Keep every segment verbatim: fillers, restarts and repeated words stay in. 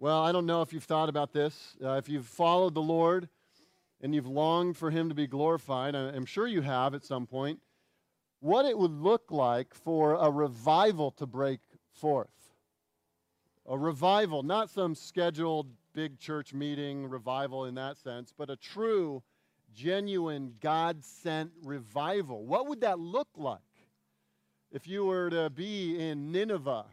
Well, I don't know if you've thought about this. Uh, if you've followed the Lord and you've longed for him to be glorified, I'm sure you have at some point, what it would look like for a revival to break forth. A revival, not some scheduled big church meeting revival in that sense, but a true, genuine, God-sent revival. What would that look like if you were to be in Nineveh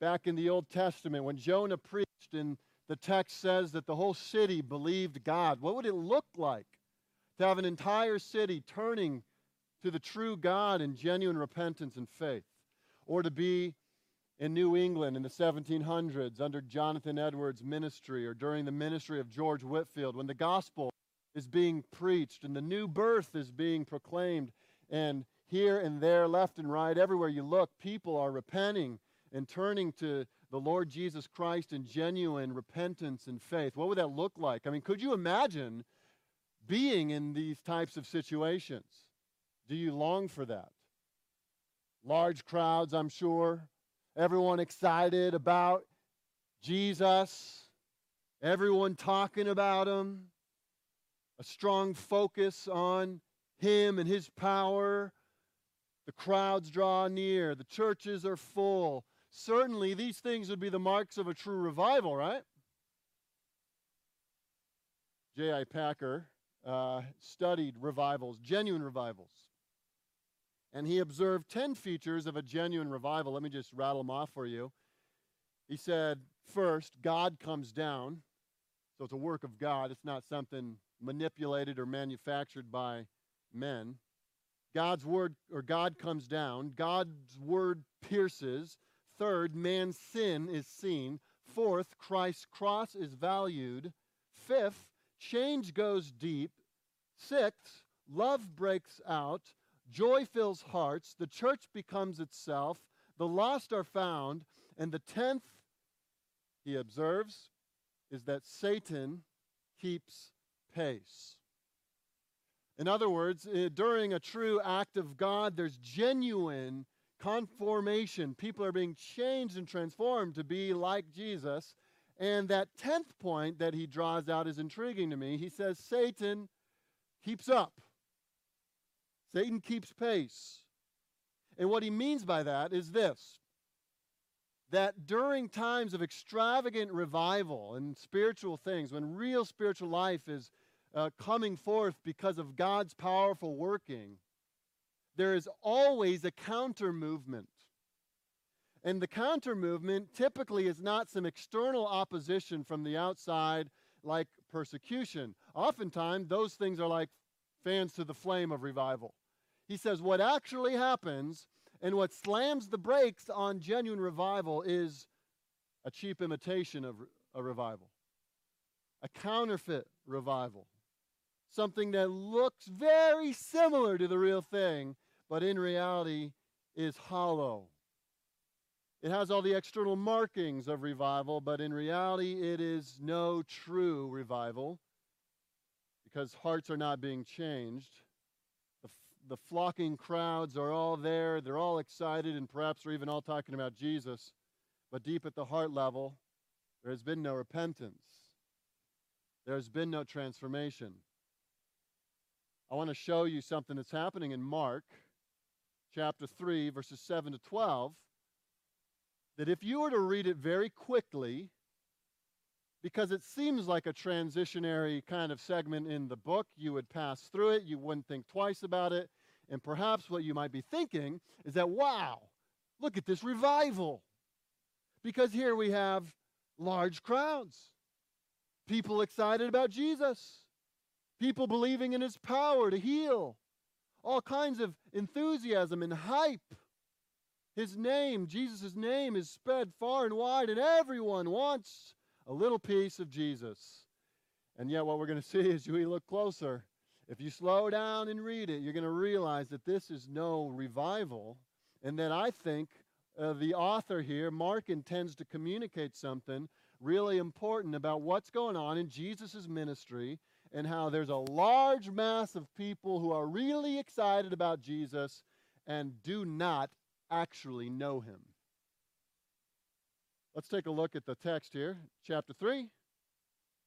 back in the Old Testament when Jonah preached and the text says that the whole city believed God? What would it look like to have an entire city turning to the true God in genuine repentance and faith? Or to be in New England in the seventeen hundreds under Jonathan Edwards' ministry or during the ministry of George Whitefield when the gospel is being preached and the new birth is being proclaimed, and here and there, left and right, everywhere you look, people are repenting and turning to the Lord Jesus Christ in genuine repentance and faith. What would that look like? I mean, could you imagine being in these types of situations? Do you long for that? Large crowds, I'm sure. Everyone excited about Jesus. Everyone talking about him. A strong focus on him and his power. The crowds draw near. The churches are full. Certainly, these things would be the marks of a true revival, right? J I Packer uh, studied revivals, genuine revivals. And he observed ten features of a genuine revival. Let me just rattle them off for you. He said, first, God comes down. So it's a work of God. It's not something manipulated or manufactured by men. God's word, or God comes down. God's word pierces. Third, man's sin is seen. Fourth, Christ's cross is valued. Fifth, change goes deep. Sixth, love breaks out. Joy fills hearts. The church becomes itself. The lost are found. And the tenth, he observes, is that Satan keeps pace. In other words, during a true act of God, there's genuine conformation. People are being changed and transformed to be like Jesus. And that tenth point that he draws out is intriguing to me. He says Satan keeps up. Satan keeps pace. And what he means by that is this, that during times of extravagant revival and spiritual things, when real spiritual life is uh, coming forth because of God's powerful working, there is always a counter movement. And the counter movement typically is not some external opposition from the outside like persecution. Oftentimes, those things are like fans to the flame of revival. He says what actually happens and what slams the brakes on genuine revival is a cheap imitation of a revival, a counterfeit revival, something that looks very similar to the real thing, but in reality is hollow. It has all the external markings of revival, but in reality it is no true revival. Because hearts are not being changed. The, the flocking crowds are all there. They're all excited and perhaps they're even all talking about Jesus. But deep at the heart level, there has been no repentance. There has been no transformation. I want to show you something that's happening in Mark chapter three, verses seven to twelve, that if you were to read it very quickly, because it seems like a transitionary kind of segment in the book. You would pass through it. You wouldn't think twice about it. And perhaps what you might be thinking is that, wow, look at this revival. Because here we have large crowds. People excited about Jesus. People believing in his power to heal. All kinds of enthusiasm and hype. His name, Jesus' name, is spread far and wide, and everyone wants a little piece of Jesus. And yet what we're going to see is we look closer. If you slow down and read it, you're going to realize that this is no revival. And that I think uh, the author here, Mark, intends to communicate something really important about what's going on in Jesus' ministry and how there's a large mass of people who are really excited about Jesus and do not actually know him. Let's take a look at the text here. Chapter three,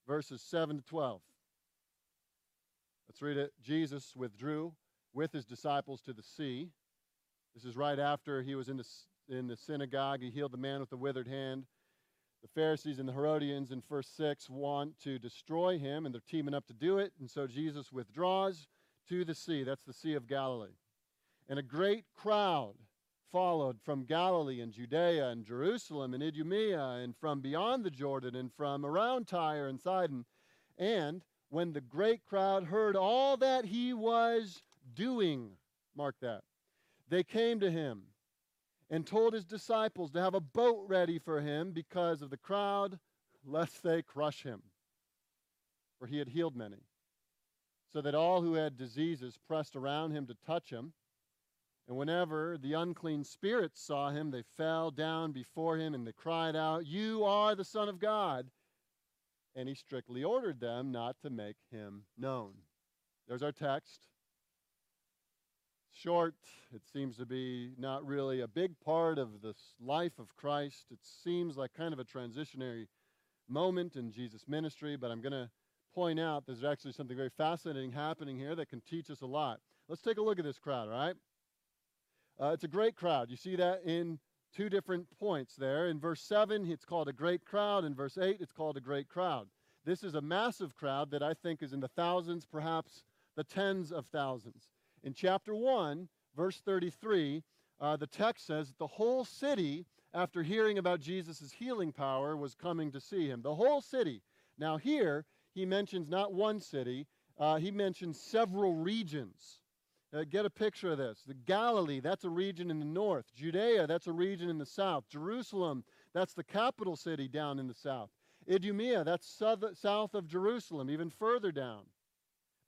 verses seven to twelve. Let's read it. Jesus withdrew with his disciples to the sea. This is right after he was in the, in the synagogue. He healed the man with the withered hand. The Pharisees and the Herodians in verse six want to destroy him, and they're teaming up to do it. And so Jesus withdraws to the sea. That's the Sea of Galilee. And a great crowd followed from Galilee and Judea and Jerusalem and Idumea and from beyond the Jordan and from around Tyre and Sidon. And when the great crowd heard all that he was doing, mark that, they came to him and told his disciples to have a boat ready for him because of the crowd, lest they crush him. For he had healed many, so that all who had diseases pressed around him to touch him. And whenever the unclean spirits saw him, they fell down before him, and they cried out, "You are the Son of God." And he strictly ordered them not to make him known. There's our text. Short, it seems to be not really a big part of the life of Christ. It seems like kind of a transitionary moment in Jesus' ministry, but I'm going to point out there's actually something very fascinating happening here that can teach us a lot. Let's take a look at this crowd, all right? Uh, it's a great crowd. You see that in two different points there. In verse seven, it's called a great crowd. In verse eight, it's called a great crowd. This is a massive crowd that I think is in the thousands, perhaps the tens of thousands. In chapter one, verse thirty-three, uh, the text says that the whole city, after hearing about Jesus' healing power, was coming to see him. The whole city. Now here, he mentions not one city. Uh, he mentions several regions. Uh, get a picture of this. The Galilee, that's a region in the north. Judea, that's a region in the south. Jerusalem, that's the capital city down in the south. Idumea, that's south, south of Jerusalem, even further down.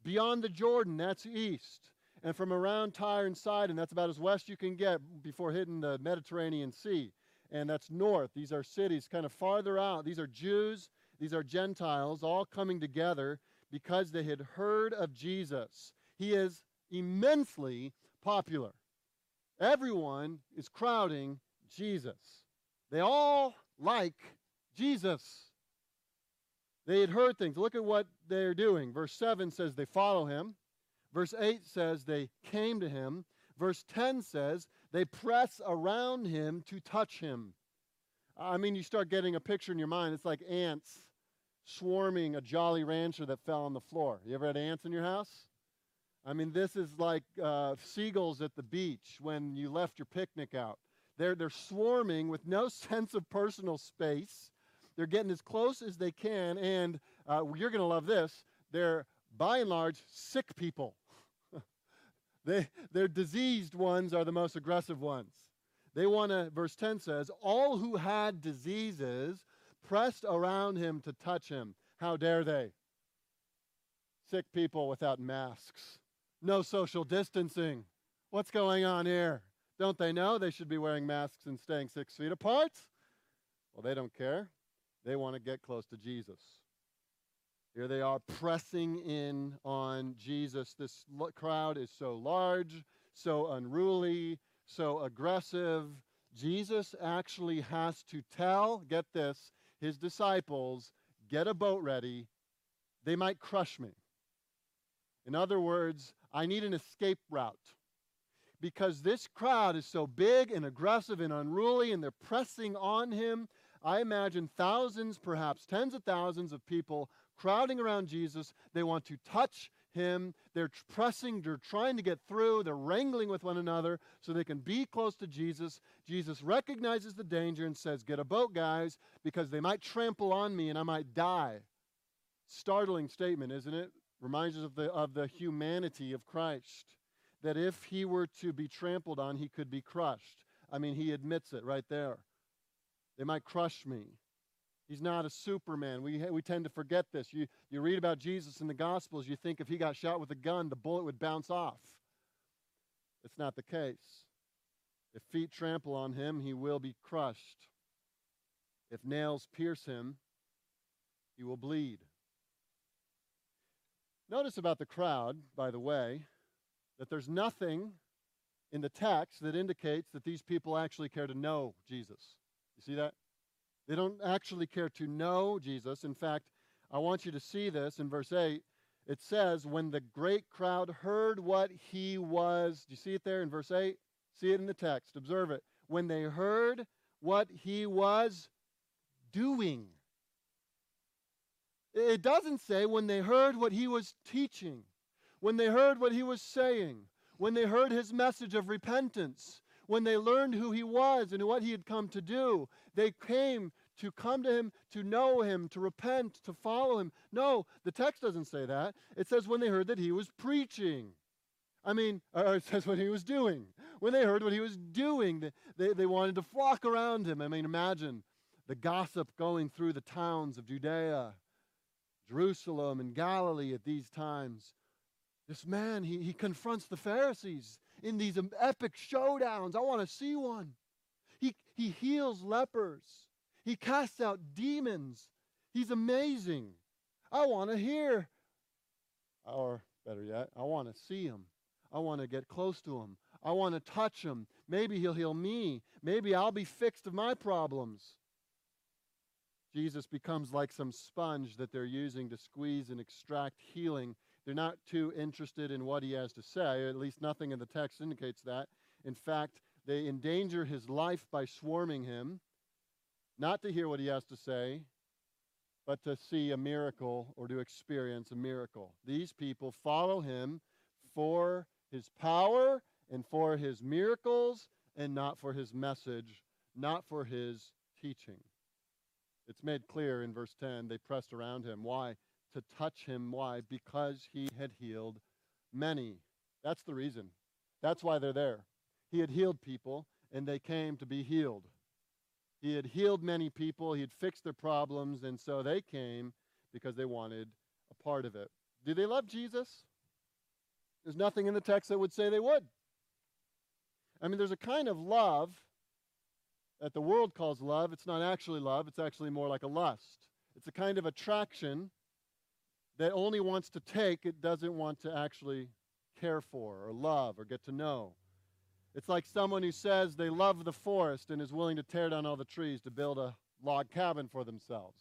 Beyond the Jordan, that's east. And from around Tyre and Sidon, that's about as west you can get before hitting the Mediterranean Sea. And that's north. These are cities kind of farther out. These are Jews. These are Gentiles all coming together because they had heard of Jesus. He is immensely popular. Everyone is crowding Jesus. They all like Jesus. They had heard things. Look at what they're doing. Verse seven says they follow him. Verse eight says they came to him. Verse ten says they press around him to touch him. I mean, you start getting a picture in your mind. It's like ants swarming a Jolly Rancher that fell on the floor. You ever had ants in your house? I mean, this is like uh, seagulls at the beach when you left your picnic out. They're, they're swarming with no sense of personal space. They're getting as close as they can, and uh, you're going to love this. They're, by and large, sick people. They, their diseased ones are the most aggressive ones. They want to, verse ten says, all who had diseases pressed around him to touch him. How dare they? Sick people without masks. No social distancing. What's going on here? Don't they know they should be wearing masks and staying six feet apart? Well, they don't care. They want to get close to Jesus. Here they are pressing in on Jesus. This crowd is so large, so unruly, so aggressive. Jesus actually has to tell, get this, his disciples, get a boat ready. They might crush me. In other words, I need an escape route. Because this crowd is so big and aggressive and unruly, and they're pressing on him, I imagine thousands, perhaps tens of thousands of people crowding around Jesus. They want to touch him. They're pressing. They're trying to get through. They're wrangling with one another so they can be close to Jesus. Jesus recognizes the danger and says, get a boat, guys, because they might trample on me and I might die. Startling statement, isn't it? Reminds us of the, of the humanity of Christ, that if he were to be trampled on, he could be crushed. I mean, he admits it right there. They might crush me. He's not a Superman. We, we tend to forget this. You, you read about Jesus in the Gospels, you think if he got shot with a gun, the bullet would bounce off. It's not the case. If feet trample on him, he will be crushed. If nails pierce him, he will bleed. Notice about the crowd, by the way, that there's nothing in the text that indicates that these people actually care to know Jesus. You see that? They don't actually care to know Jesus. In fact, I want you to see this in verse eight. It says, when the great crowd heard what he was, do you see it there in verse eight? See it in the text. Observe it. When they heard what he was doing. It doesn't say when they heard what he was teaching, when they heard what he was saying, when they heard his message of repentance, when they learned who he was and what he had come to do. They came to come to him, to know him, to repent, to follow him. No, the text doesn't say that. It says when they heard that he was preaching. I mean, or it says what he was doing. When they heard what he was doing, they, they wanted to flock around him. I mean, imagine the gossip going through the towns of Judea, Jerusalem, and Galilee at these times. This man, he, he confronts the Pharisees in these epic showdowns. I want to see one. He, he heals lepers. He casts out demons. He's amazing. I want to hear, or better yet, I want to see him. I want to get close to him. I want to touch him. Maybe he'll heal me. Maybe I'll be fixed of my problems. Jesus becomes like some sponge that they're using to squeeze and extract healing. They're not too interested in what he has to say. At least nothing in the text indicates that. In fact, they endanger his life by swarming him, not to hear what he has to say, but to see a miracle or to experience a miracle. These people follow him for his power and for his miracles, and not for his message, not for his teaching. It's made clear in verse ten, they pressed around him. Why? To touch him. Why? Because he had healed many. That's the reason. That's why they're there. He had healed people, and they came to be healed. He had healed many people. He had fixed their problems, and so they came because they wanted a part of it. Do they love Jesus? There's nothing in the text that would say they would. I mean, there's a kind of love that the world calls love. It's not actually love. It's actually more like a lust. It's a kind of attraction that only wants to take. It doesn't want to actually care for or love or get to know. It's like someone who says they love the forest and is willing to tear down all the trees to build a log cabin for themselves.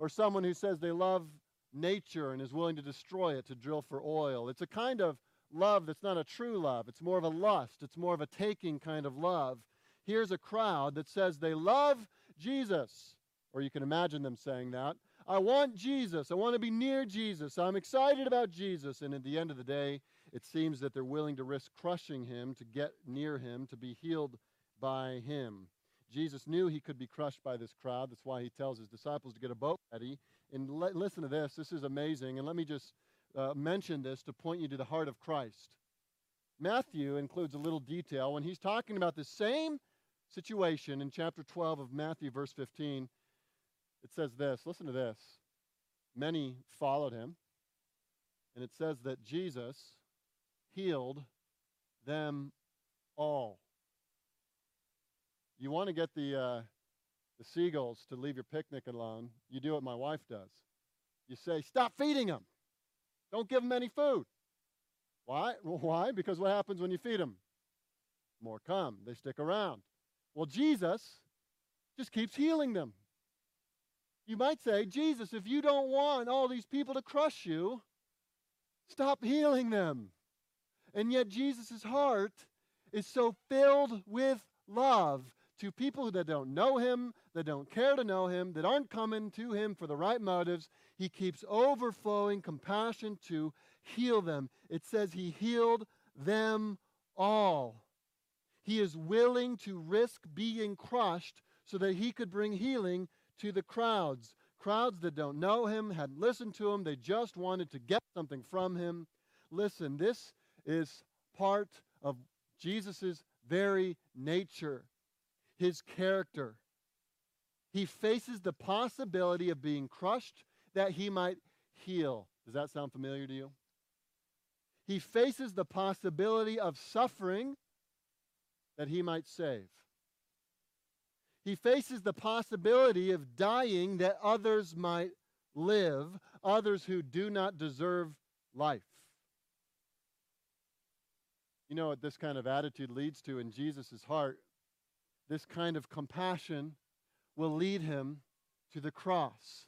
Or someone who says they love nature and is willing to destroy it to drill for oil. It's a kind of love that's not a true love. It's more of a lust. It's more of a taking kind of love. Here's a crowd that says they love Jesus. Or you can imagine them saying that. I want Jesus. I want to be near Jesus. I'm excited about Jesus. And at the end of the day, it seems that they're willing to risk crushing him to get near him, to be healed by him. Jesus knew he could be crushed by this crowd. That's why he tells his disciples to get a boat ready. And le- listen to this. This is amazing. And let me just uh, mention this to point you to the heart of Christ. Matthew includes a little detail. When he's talking about the same situation in chapter twelve of Matthew, verse fifteen, it says this. Listen to this. Many followed him. And it says that Jesus healed them all. You want to get the, uh, the seagulls to leave your picnic alone, you do what my wife does. You say, stop feeding them. Don't give them any food. Why? Well, why? Because what happens when you feed them? More come. They stick around. Well, Jesus just keeps healing them. You might say, Jesus, if you don't want all these people to crush you, stop healing them. And yet Jesus' heart is so filled with love to people that don't know him, that don't care to know him, that aren't coming to him for the right motives. He keeps overflowing compassion to heal them. It says he healed them all. He is willing to risk being crushed so that he could bring healing to the crowds. Crowds that don't know him, hadn't listened to him. They just wanted to get something from him. Listen, this is part of Jesus' very nature, his character. He faces the possibility of being crushed that he might heal. Does that sound familiar to you? He faces the possibility of suffering that he might save. He faces the possibility of dying that others might live, others who do not deserve life. You know what this kind of attitude leads to in Jesus' heart? This kind of compassion will lead him to the cross,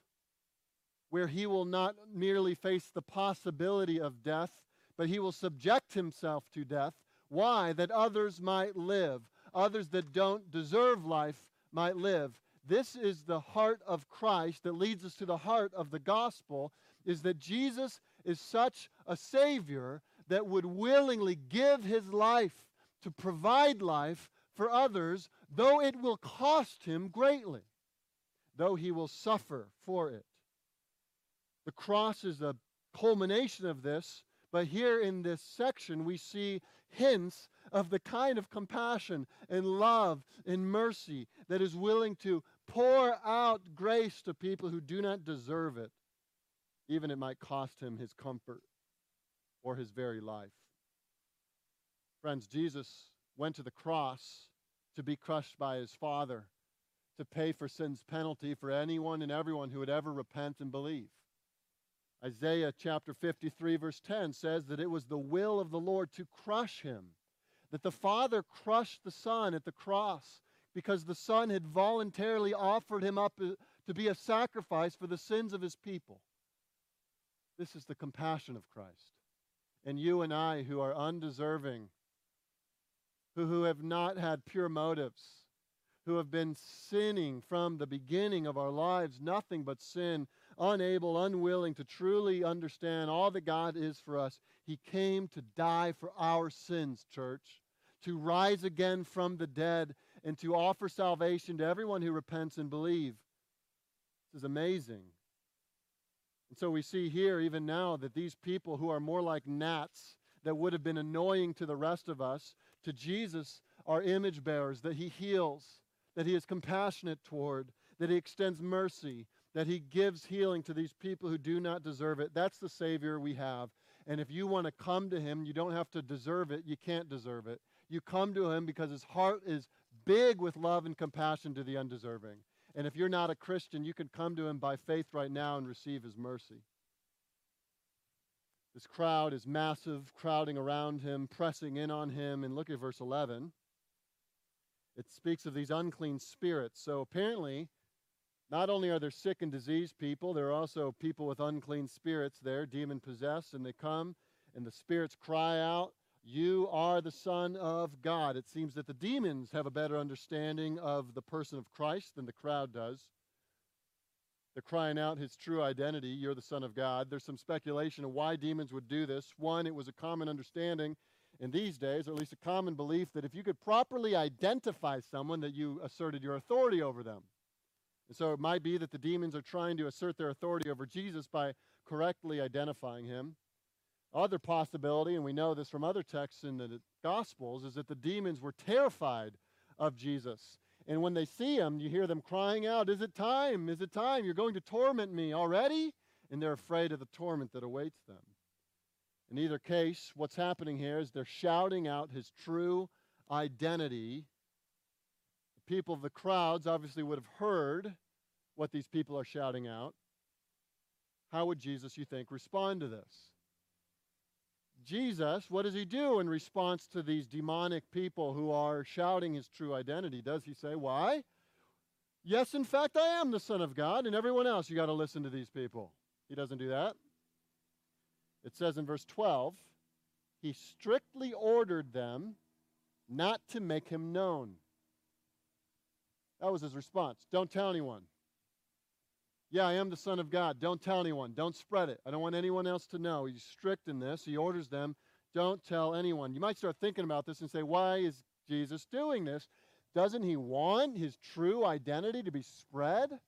where he will not merely face the possibility of death, but he will subject himself to death. Why? That others might live. Others that don't deserve life might live. This is the heart of Christ that leads us to the heart of the gospel, is that Jesus is such a Savior that would willingly give his life to provide life for others, though it will cost him greatly, though he will suffer for it. The cross is the culmination of this, but here in this section we see hints of the kind of compassion and love and mercy that is willing to pour out grace to people who do not deserve it. Even it might cost him his comfort or his very life. Friends, Jesus went to the cross to be crushed by his Father, to pay for sin's penalty for anyone and everyone who would ever repent and believe. Isaiah chapter fifty-three verse ten says that it was the will of the Lord to crush him, that the Father crushed the Son at the cross because the Son had voluntarily offered him up to be a sacrifice for the sins of his people. This is the compassion of Christ. And you and I, who are undeserving, who, who have not had pure motives, who have been sinning from the beginning of our lives, nothing but sin, unable, unwilling to truly understand all that God is for us. He came to die for our sins, church, to rise again from the dead and to offer salvation to everyone who repents and believes. This is amazing. And so we see here, even now, that these people who are more like gnats that would have been annoying to the rest of us, to Jesus are image bearers, that he heals, that he is compassionate toward, that he extends mercy, that he gives healing to these people who do not deserve it. That's the Savior we have. And if you want to come to him, you don't have to deserve it. You can't deserve it. You come to him because his heart is big with love and compassion to the undeserving. And if you're not a Christian, you can come to him by faith right now and receive his mercy. This crowd is massive, crowding around him, pressing in on him. And look at verse eleven. It speaks of these unclean spirits. So apparently, not only are there sick and diseased people, there are also people with unclean spirits there, demon-possessed, and they come, and the spirits cry out, "You are the Son of God." It seems that the demons have a better understanding of the person of Christ than the crowd does. They're crying out his true identity, "You're the Son of God." There's some speculation of why demons would do this. One, it was a common understanding in these days, or at least a common belief, that if you could properly identify someone, that you asserted your authority over them. And so it might be that the demons are trying to assert their authority over Jesus by correctly identifying him. Other possibility, and we know this from other texts in the Gospels, is that the demons were terrified of Jesus. And when they see him, you hear them crying out, "Is it time? Is it time? You're going to torment me already?" And they're afraid of the torment that awaits them. In either case, what's happening here is they're shouting out his true identity. People of the crowds obviously would have heard what these people are shouting out. How would Jesus, you think, respond to this? Jesus, what does he do in response to these demonic people who are shouting his true identity? Does he say, "Why? Yes, in fact, I am the Son of God, and everyone else, you got to listen to these people"? He doesn't do that. It says in verse twelve, he strictly ordered them not to make him known. That was his response. Don't tell anyone. Yeah, I am the Son of God. Don't tell anyone. Don't spread it. I don't want anyone else to know. He's strict in this. He orders them, don't tell anyone. You might start thinking about this and say, why is Jesus doing this? Doesn't he want his true identity to be spread?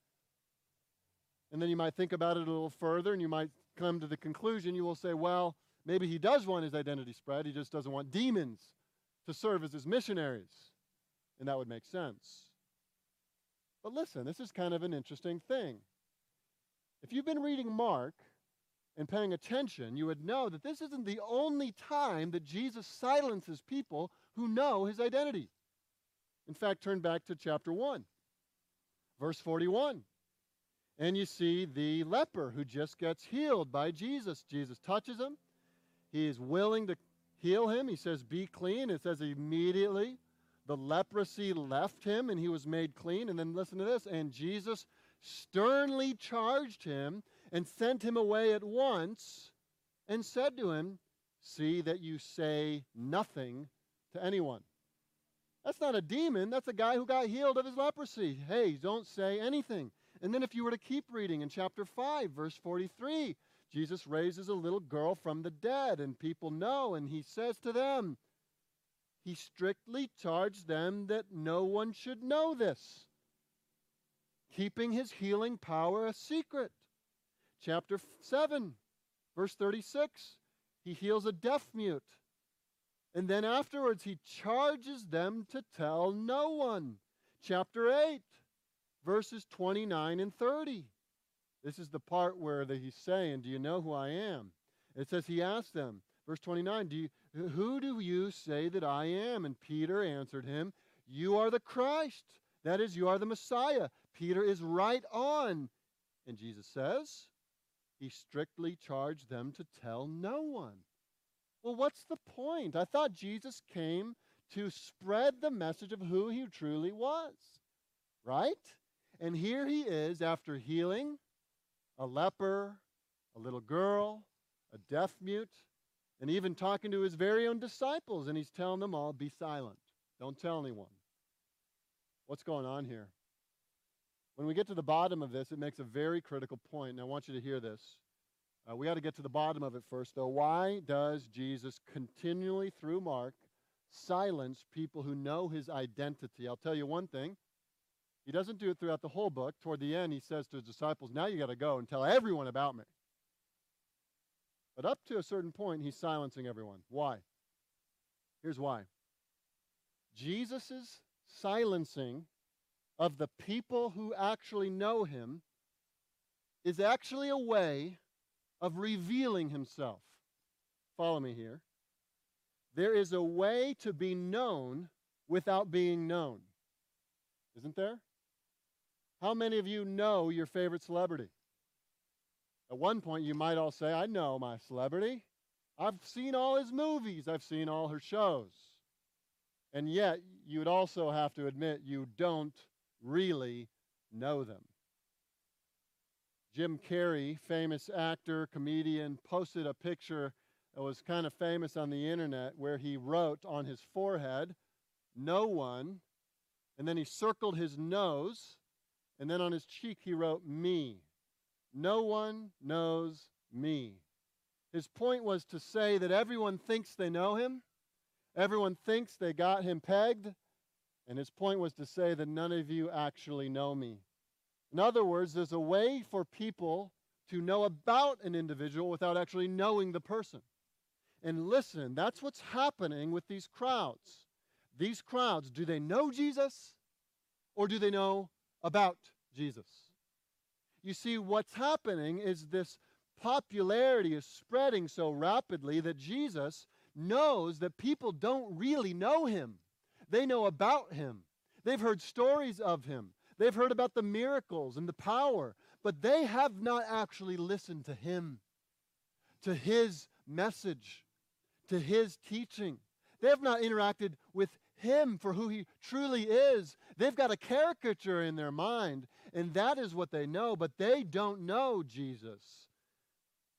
And then you might think about it a little further, and you might come to the conclusion, you will say, well, maybe he does want his identity spread. He just doesn't want demons to serve as his missionaries. And that would make sense. But listen, this is kind of an interesting thing. If you've been reading Mark and paying attention, you would know that this isn't the only time that Jesus silences people who know his identity. In fact, turn back to chapter one, verse forty-one. And you see the leper who just gets healed by Jesus. Jesus touches him. He is willing to heal him. He says, "Be clean." It says immediately The leprosy left him and he was made clean. And then listen to this. And Jesus sternly charged him and sent him away at once and said to him, see that you say nothing to anyone. That's not a demon. That's a guy who got healed of his leprosy. Hey, don't say anything. And then if you were to keep reading in chapter five, verse forty-three, Jesus raises a little girl from the dead, and people know, and he says to them, he strictly charged them that no one should know this, keeping his healing power a secret. Chapter seven, verse thirty-six, he heals a deaf mute. And then afterwards, he charges them to tell no one. Chapter eight, verses twenty-nine and thirty. This is the part where the, he's saying, do you know who I am? It says he asked them, verse twenty-nine, do you, who do you say that I am? And Peter answered him, you are the Christ. That is, you are the Messiah. Peter is right on. And Jesus says, he strictly charged them to tell no one. Well, what's the point? I thought Jesus came to spread the message of who he truly was, right? And here he is after healing a leper, a little girl, a deaf mute, and even talking to his very own disciples, and he's telling them all, be silent. Don't tell anyone. What's going on here? When we get to the bottom of this, it makes a very critical point, and I want you to hear this. Uh, we ought to get to the bottom of it first, though. Why does Jesus continually, through Mark, silence people who know his identity? I'll tell you one thing. He doesn't do it throughout the whole book. Toward the end, he says to his disciples, now you got to go and tell everyone about me. But up to a certain point, he's silencing everyone. Why? Here's why. Jesus' silencing of the people who actually know him is actually a way of revealing himself. Follow me here. There is a way to be known without being known. Isn't there? How many of you know your favorite celebrity? At one point you might all say, I know my celebrity. I've seen all his movies. I've seen all her shows. And yet you would also have to admit you don't really know them. Jim Carrey, famous actor, comedian, posted a picture that was kind of famous on the internet where he wrote on his forehead, no one, and then he circled his nose, and then on his cheek he wrote, me. No one knows me. His point was to say that everyone thinks they know him, everyone thinks they got him pegged, and his point was to say that none of you actually know me. In other words, there's a way for people to know about an individual without actually knowing the person. And listen, that's what's happening with these crowds. These crowds, do they know Jesus or do they know about Jesus? You see, what's happening is this popularity is spreading so rapidly that Jesus knows that people don't really know him. They know about him. They've heard stories of him. They've heard about the miracles and the power, but they have not actually listened to him, to his message, to his teaching. They have not interacted with him for who he truly is. They've got a caricature in their mind, and that is what they know, but they don't know Jesus.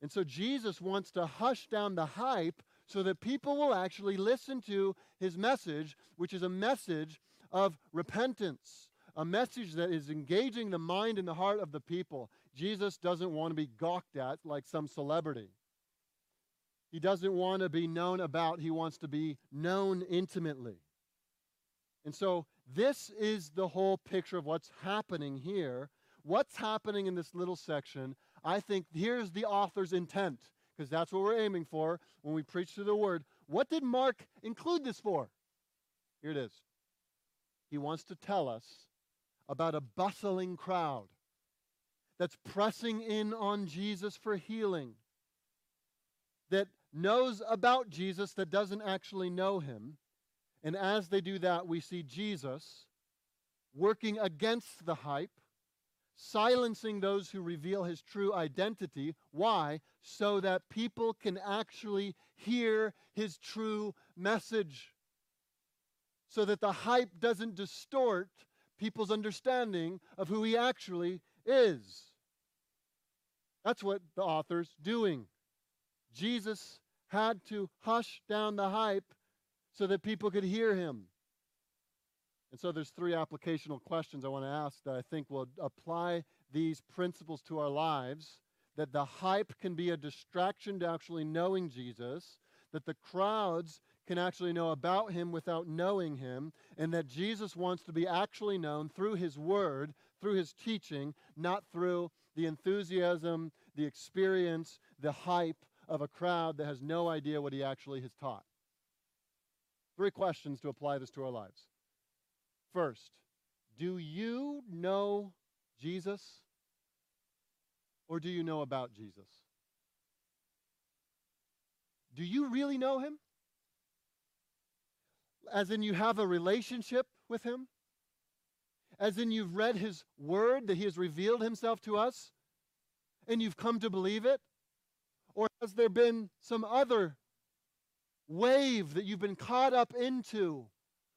And so Jesus wants to hush down the hype so that people will actually listen to his message, which is a message of repentance. A message that is engaging the mind and the heart of the people. Jesus doesn't want to be gawked at like some celebrity. He doesn't want to be known about. He wants to be known intimately. And so this is the whole picture of what's happening here. What's happening in this little section, I think here's the author's intent, because that's what we're aiming for when we preach through the Word. What did Mark include this for? Here it is. He wants to tell us about a bustling crowd that's pressing in on Jesus for healing, that knows about Jesus that doesn't actually know him. And as they do that, we see Jesus working against the hype, silencing those who reveal his true identity. Why? So that people can actually hear his true message. so that the hype doesn't distort people's understanding of who he actually is. That's what the author's doing. Jesus had to hush down the hype so that people could hear him. And so there's three applicational questions I want to ask that I think will apply these principles to our lives, that the hype can be a distraction to actually knowing Jesus, that the crowds can actually know about him without knowing him, and that Jesus wants to be actually known through his word, through his teaching, not through the enthusiasm, the experience, the hype of a crowd that has no idea what he actually has taught. Three questions to apply this to our lives. First, do you know Jesus, or do you know about Jesus? Do you really know him? As in you have a relationship with him? As in you've read his word, that he has revealed himself to us, and you've come to believe it? Or has there been some other wave that you've been caught up into,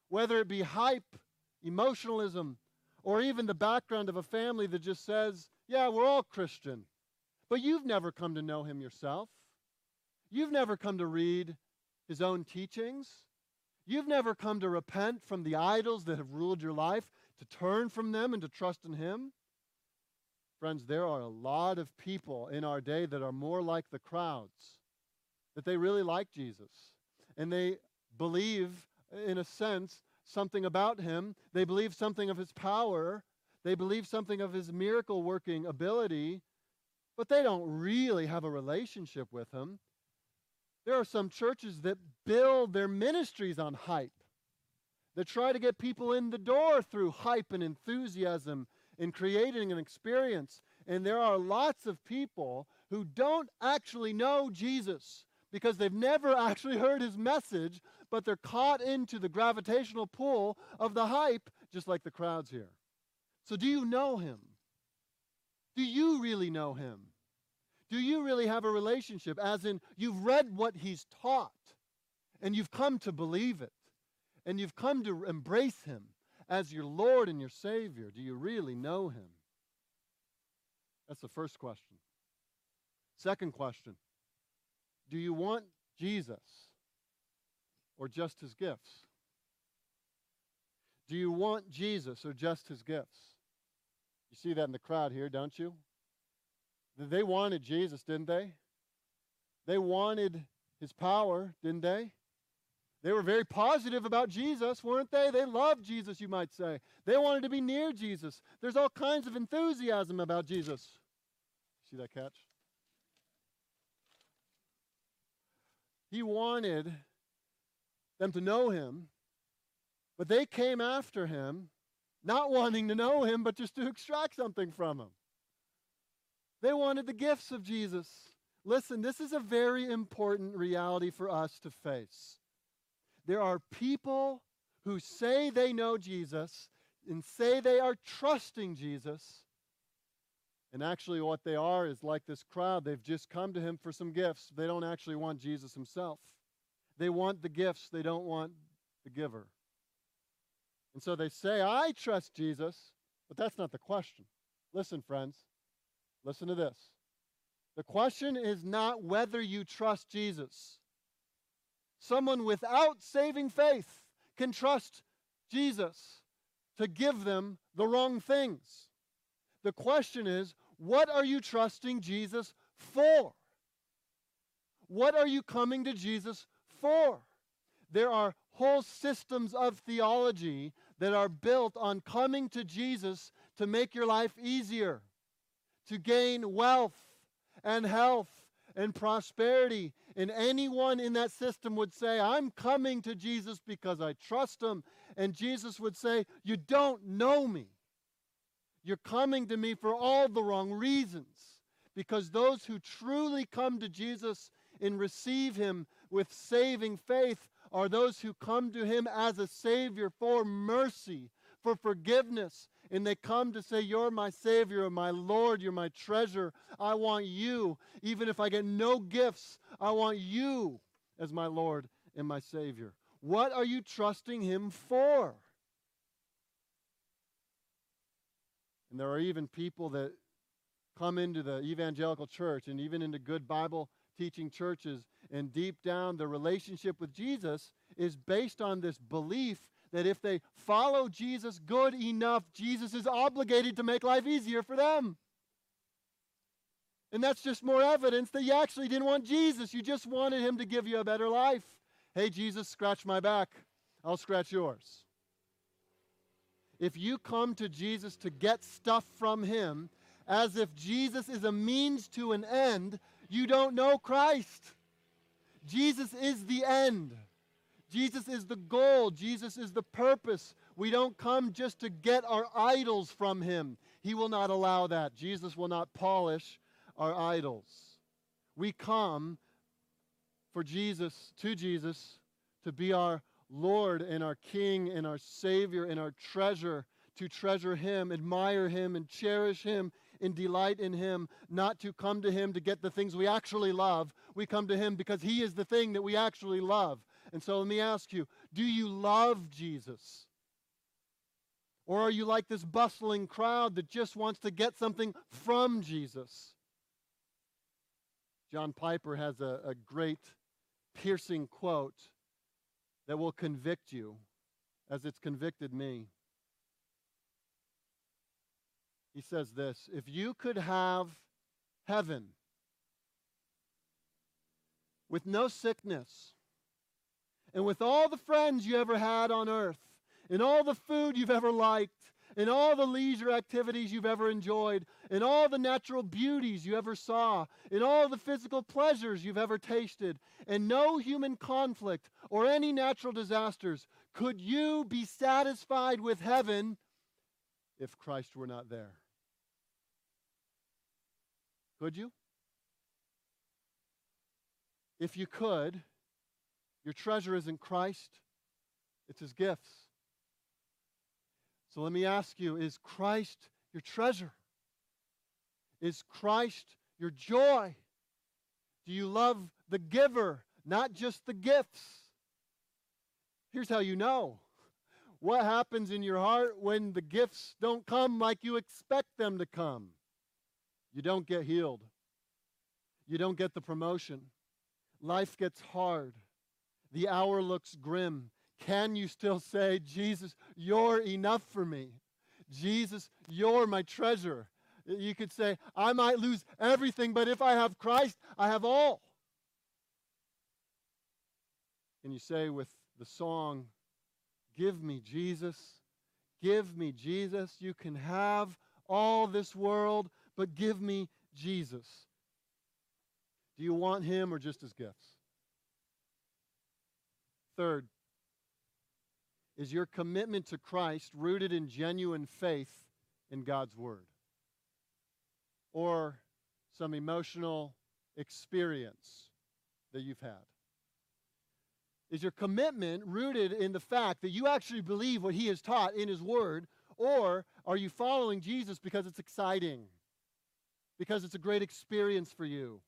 whether it be hype, emotionalism, or even the background of a family that just says, yeah, we're all Christian, but you've never come to know him yourself. You've never come to read his own teachings. You've never come to repent from the idols that have ruled your life, to turn from them and to trust in him. Friends, there are a lot of people in our day that are more like the crowds, that they really like Jesus, and they believe, in a sense, something about him. They believe something of his power. They believe something of his miracle-working ability, but they don't really have a relationship with him. There are some churches that build their ministries on hype, that try to get people in the door through hype and enthusiasm and creating an experience. And there are lots of people who don't actually know Jesus because they've never actually heard his message, but they're caught into the gravitational pull of the hype, just like the crowds here. So do you know him? Do you really know him? Do you really have a relationship? As in, you've read what he's taught, and you've come to believe it, and you've come to embrace him as your Lord and your Savior. Do you really know him? That's the first question. Second question, do you want Jesus or just his gifts? Do you want Jesus or just his gifts? You see that in the crowd here, don't you? They wanted Jesus, didn't they? They wanted his power, didn't they? They were very positive about Jesus, weren't they? They loved Jesus, you might say. They wanted to be near Jesus. There's all kinds of enthusiasm about Jesus. See that catch? He wanted them to know him, but they came after him, not wanting to know him, but just to extract something from him. They wanted the gifts of Jesus. Listen, this is a very important reality for us to face. There are people who say they know Jesus and say they are trusting Jesus, and actually what they are is like this crowd. They've just come to him for some gifts. They don't actually want Jesus himself. They want the gifts. They don't want the giver. And so they say, I trust Jesus, but that's not the question. Listen, friends. Listen to this. The question is not whether you trust Jesus. Someone without saving faith can trust Jesus to give them the wrong things. The question is, what are you trusting Jesus for? What are you coming to Jesus for? There are whole systems of theology that are built on coming to Jesus to make your life easier, to gain wealth and health and prosperity. And anyone in that system would say, I'm coming to Jesus because I trust him. And Jesus would say, you don't know me. You're coming to me for all the wrong reasons. Because those who truly come to Jesus and receive him with saving faith are those who come to him as a Savior for mercy, for forgiveness. And they come to say, you're my Savior, my Lord, you're my treasure. I want you. Even if I get no gifts, I want you as my Lord and my Savior. What are you trusting him for? And there are even people that come into the evangelical church and even into good Bible teaching churches, and deep down their relationship with Jesus is based on this belief that if they follow Jesus good enough, Jesus is obligated to make life easier for them. And that's just more evidence that you actually didn't want Jesus. You just wanted him to give you a better life. Hey, Jesus, scratch my back. I'll scratch yours. If you come to Jesus to get stuff from him, as if Jesus is a means to an end, you don't know Christ. Jesus is the end. Jesus is the goal. Jesus is the purpose. We don't come just to get our idols from him. He will not allow that. Jesus will not polish our idols. We come for Jesus, to Jesus, to be our Lord and our King and our Savior and our treasure, to treasure him, admire him, and cherish him, and delight in him, not to come to him to get the things we actually love. We come to him because he is the thing that we actually love. And so let me ask you, do you love Jesus? Or are you like this bustling crowd that just wants to get something from Jesus? John Piper has a, a great piercing quote that will convict you as it's convicted me. He says this: if you could have heaven with no sickness, and with all the friends you ever had on earth, and all the food you've ever liked, and all the leisure activities you've ever enjoyed, and all the natural beauties you ever saw, and all the physical pleasures you've ever tasted, and no human conflict or any natural disasters, could you be satisfied with heaven if Christ were not there? Could you? If you could, your treasure isn't Christ, it's his gifts. So let me ask you, is Christ your treasure? Is Christ your joy? Do you love the giver, not just the gifts? Here's how you know. What happens in your heart when the gifts don't come like you expect them to come? You don't get healed. You don't get the promotion. Life gets hard. The hour looks grim. Can you still say, Jesus, you're enough for me? Jesus, you're my treasure. You could say, I might lose everything, but if I have Christ, I have all. Can you say with the song, give me Jesus, give me Jesus. You can have all this world, but give me Jesus. Do you want him or just his gifts? Third, is your commitment to Christ rooted in genuine faith in God's word, or some emotional experience that you've had? Is your commitment rooted in the fact that you actually believe what he has taught in his word, or are you following Jesus because it's exciting, because it's a great experience for you?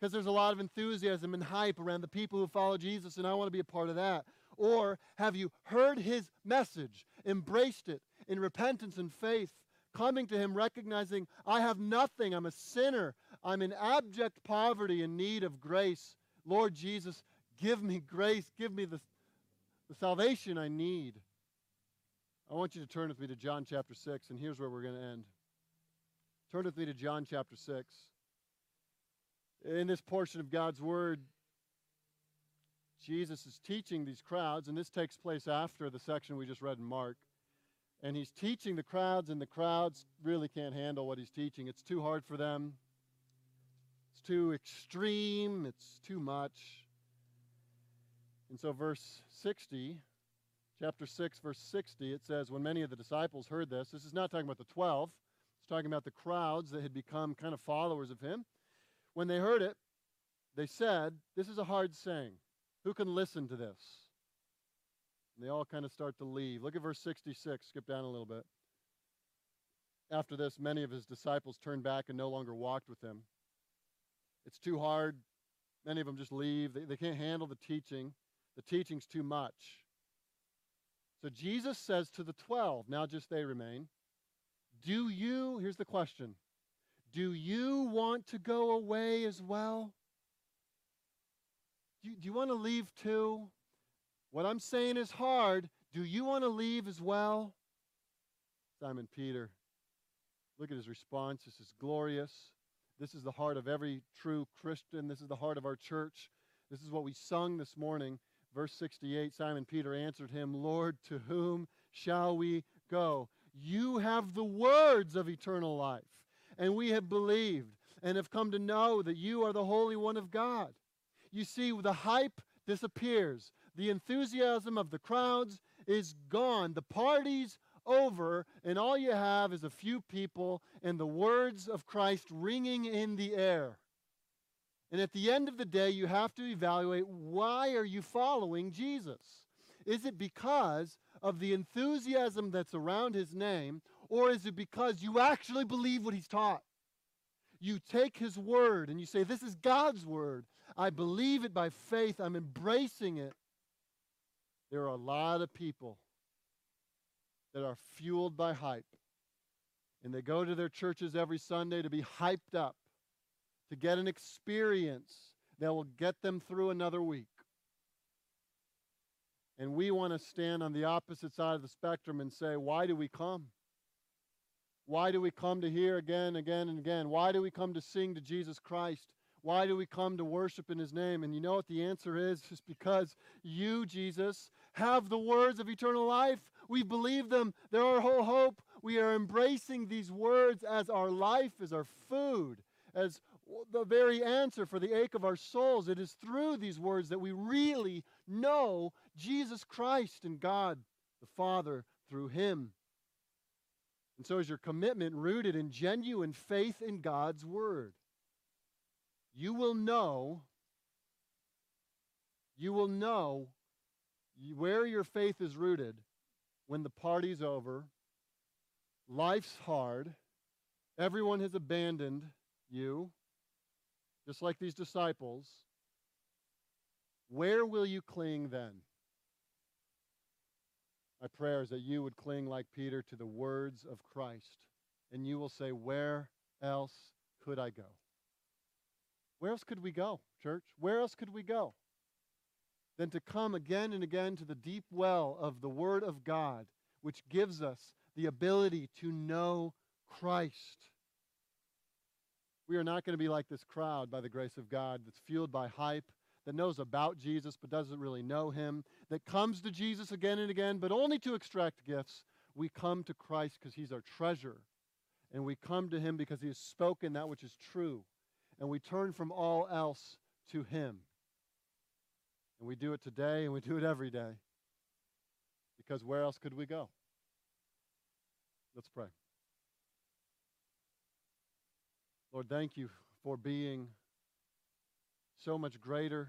Because there's a lot of enthusiasm and hype around the people who follow Jesus, and I want to be a part of that. Or have you heard his message, embraced it in repentance and faith, coming to him recognizing, I have nothing, I'm a sinner, I'm in abject poverty in need of grace. Lord Jesus, give me grace, give me the, the salvation I need. I want you to turn with me to John chapter six, and here's where we're going to end. Turn with me to John chapter six. In this portion of God's word, Jesus is teaching these crowds, and this takes place after the section we just read in Mark. And he's teaching the crowds, and the crowds really can't handle what he's teaching. It's too hard for them. It's too extreme. It's too much. And so verse sixty, chapter six, verse sixty, it says, when many of the disciples heard this, this is not talking about the twelve. It's talking about the crowds that had become kind of followers of him. When they heard it, they said, this is a hard saying. Who can listen to this? And they all kind of start to leave. Look at verse sixty-six. Skip down a little bit. After this, many of his disciples turned back and no longer walked with him. It's too hard. Many of them just leave. They, they can't handle the teaching. The teaching's too much. So Jesus says to the twelve, now just they remain, do you, here's the question, do you want to go away as well? Do you, do you want to leave too? What I'm saying is hard. Do you want to leave as well? Simon Peter, look at his response. This is glorious. This is the heart of every true Christian. This is the heart of our church. This is what we sung this morning. Verse sixty-eight, Simon Peter answered him, Lord, to whom shall we go? You have the words of eternal life, and we have believed and have come to know that you are the Holy One of God. You see, the hype disappears. The enthusiasm of the crowds is gone. The party's over, and all you have is a few people and the words of Christ ringing in the air. And at the end of the day, you have to evaluate, why are you following Jesus? Is it because of the enthusiasm that's around his name, or is it because you actually believe what he's taught? You take his word and you say, this is God's word. I believe it by faith. I'm embracing it. There are a lot of people that are fueled by hype, and they go to their churches every Sunday to be hyped up, to get an experience that will get them through another week. And we want to stand on the opposite side of the spectrum and say, why do we come? Why do we come to hear again, again, and again? Why do we come to sing to Jesus Christ? Why do we come to worship in his name? And you know what the answer is? It's because you, Jesus, have the words of eternal life. We believe them. They're our whole hope. We are embracing these words as our life, as our food, as the very answer for the ache of our souls. It is through these words that we really know Jesus Christ and God the Father through him. And so is your commitment rooted in genuine faith in God's word? You will know, you will know where your faith is rooted when the party's over, life's hard, everyone has abandoned you, just like these disciples. Where will you cling then? My prayer is that you would cling like Peter to the words of Christ, and you will say, where else could I go? Where else could we go, church? Where else could we go than to come again and again to the deep well of the Word of God, which gives us the ability to know Christ? We are not going to be like this crowd, by the grace of God, that's fueled by hype, that knows about Jesus but doesn't really know him, that comes to Jesus again and again, but only to extract gifts. We come to Christ because he's our treasure, and we come to him because he has spoken that which is true. And we turn from all else to him. And we do it today, and we do it every day. Because where else could we go? Let's pray. Lord, thank you for being so much greater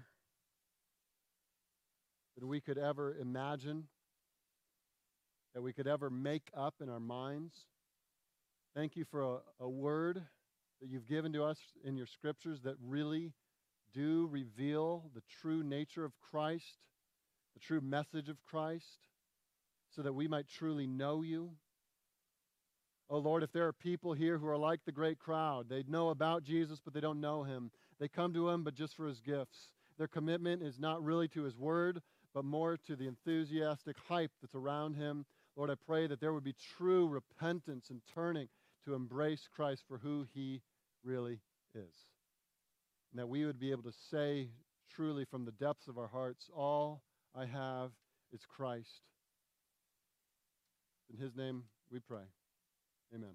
than we could ever imagine, that we could ever make up in our minds. Thank you for a, a word that you've given to us in your scriptures that really do reveal the true nature of Christ, the true message of Christ, so that we might truly know you. Oh Lord, if there are people here who are like the great crowd, they know about Jesus, but they don't know him. They come to him, but just for his gifts. Their commitment is not really to his word, but more to the enthusiastic hype that's around him. Lord, I pray that there would be true repentance and turning to embrace Christ for who he is. Really is. And that we would be able to say truly from the depths of our hearts, all I have is Christ. In his name we pray. Amen.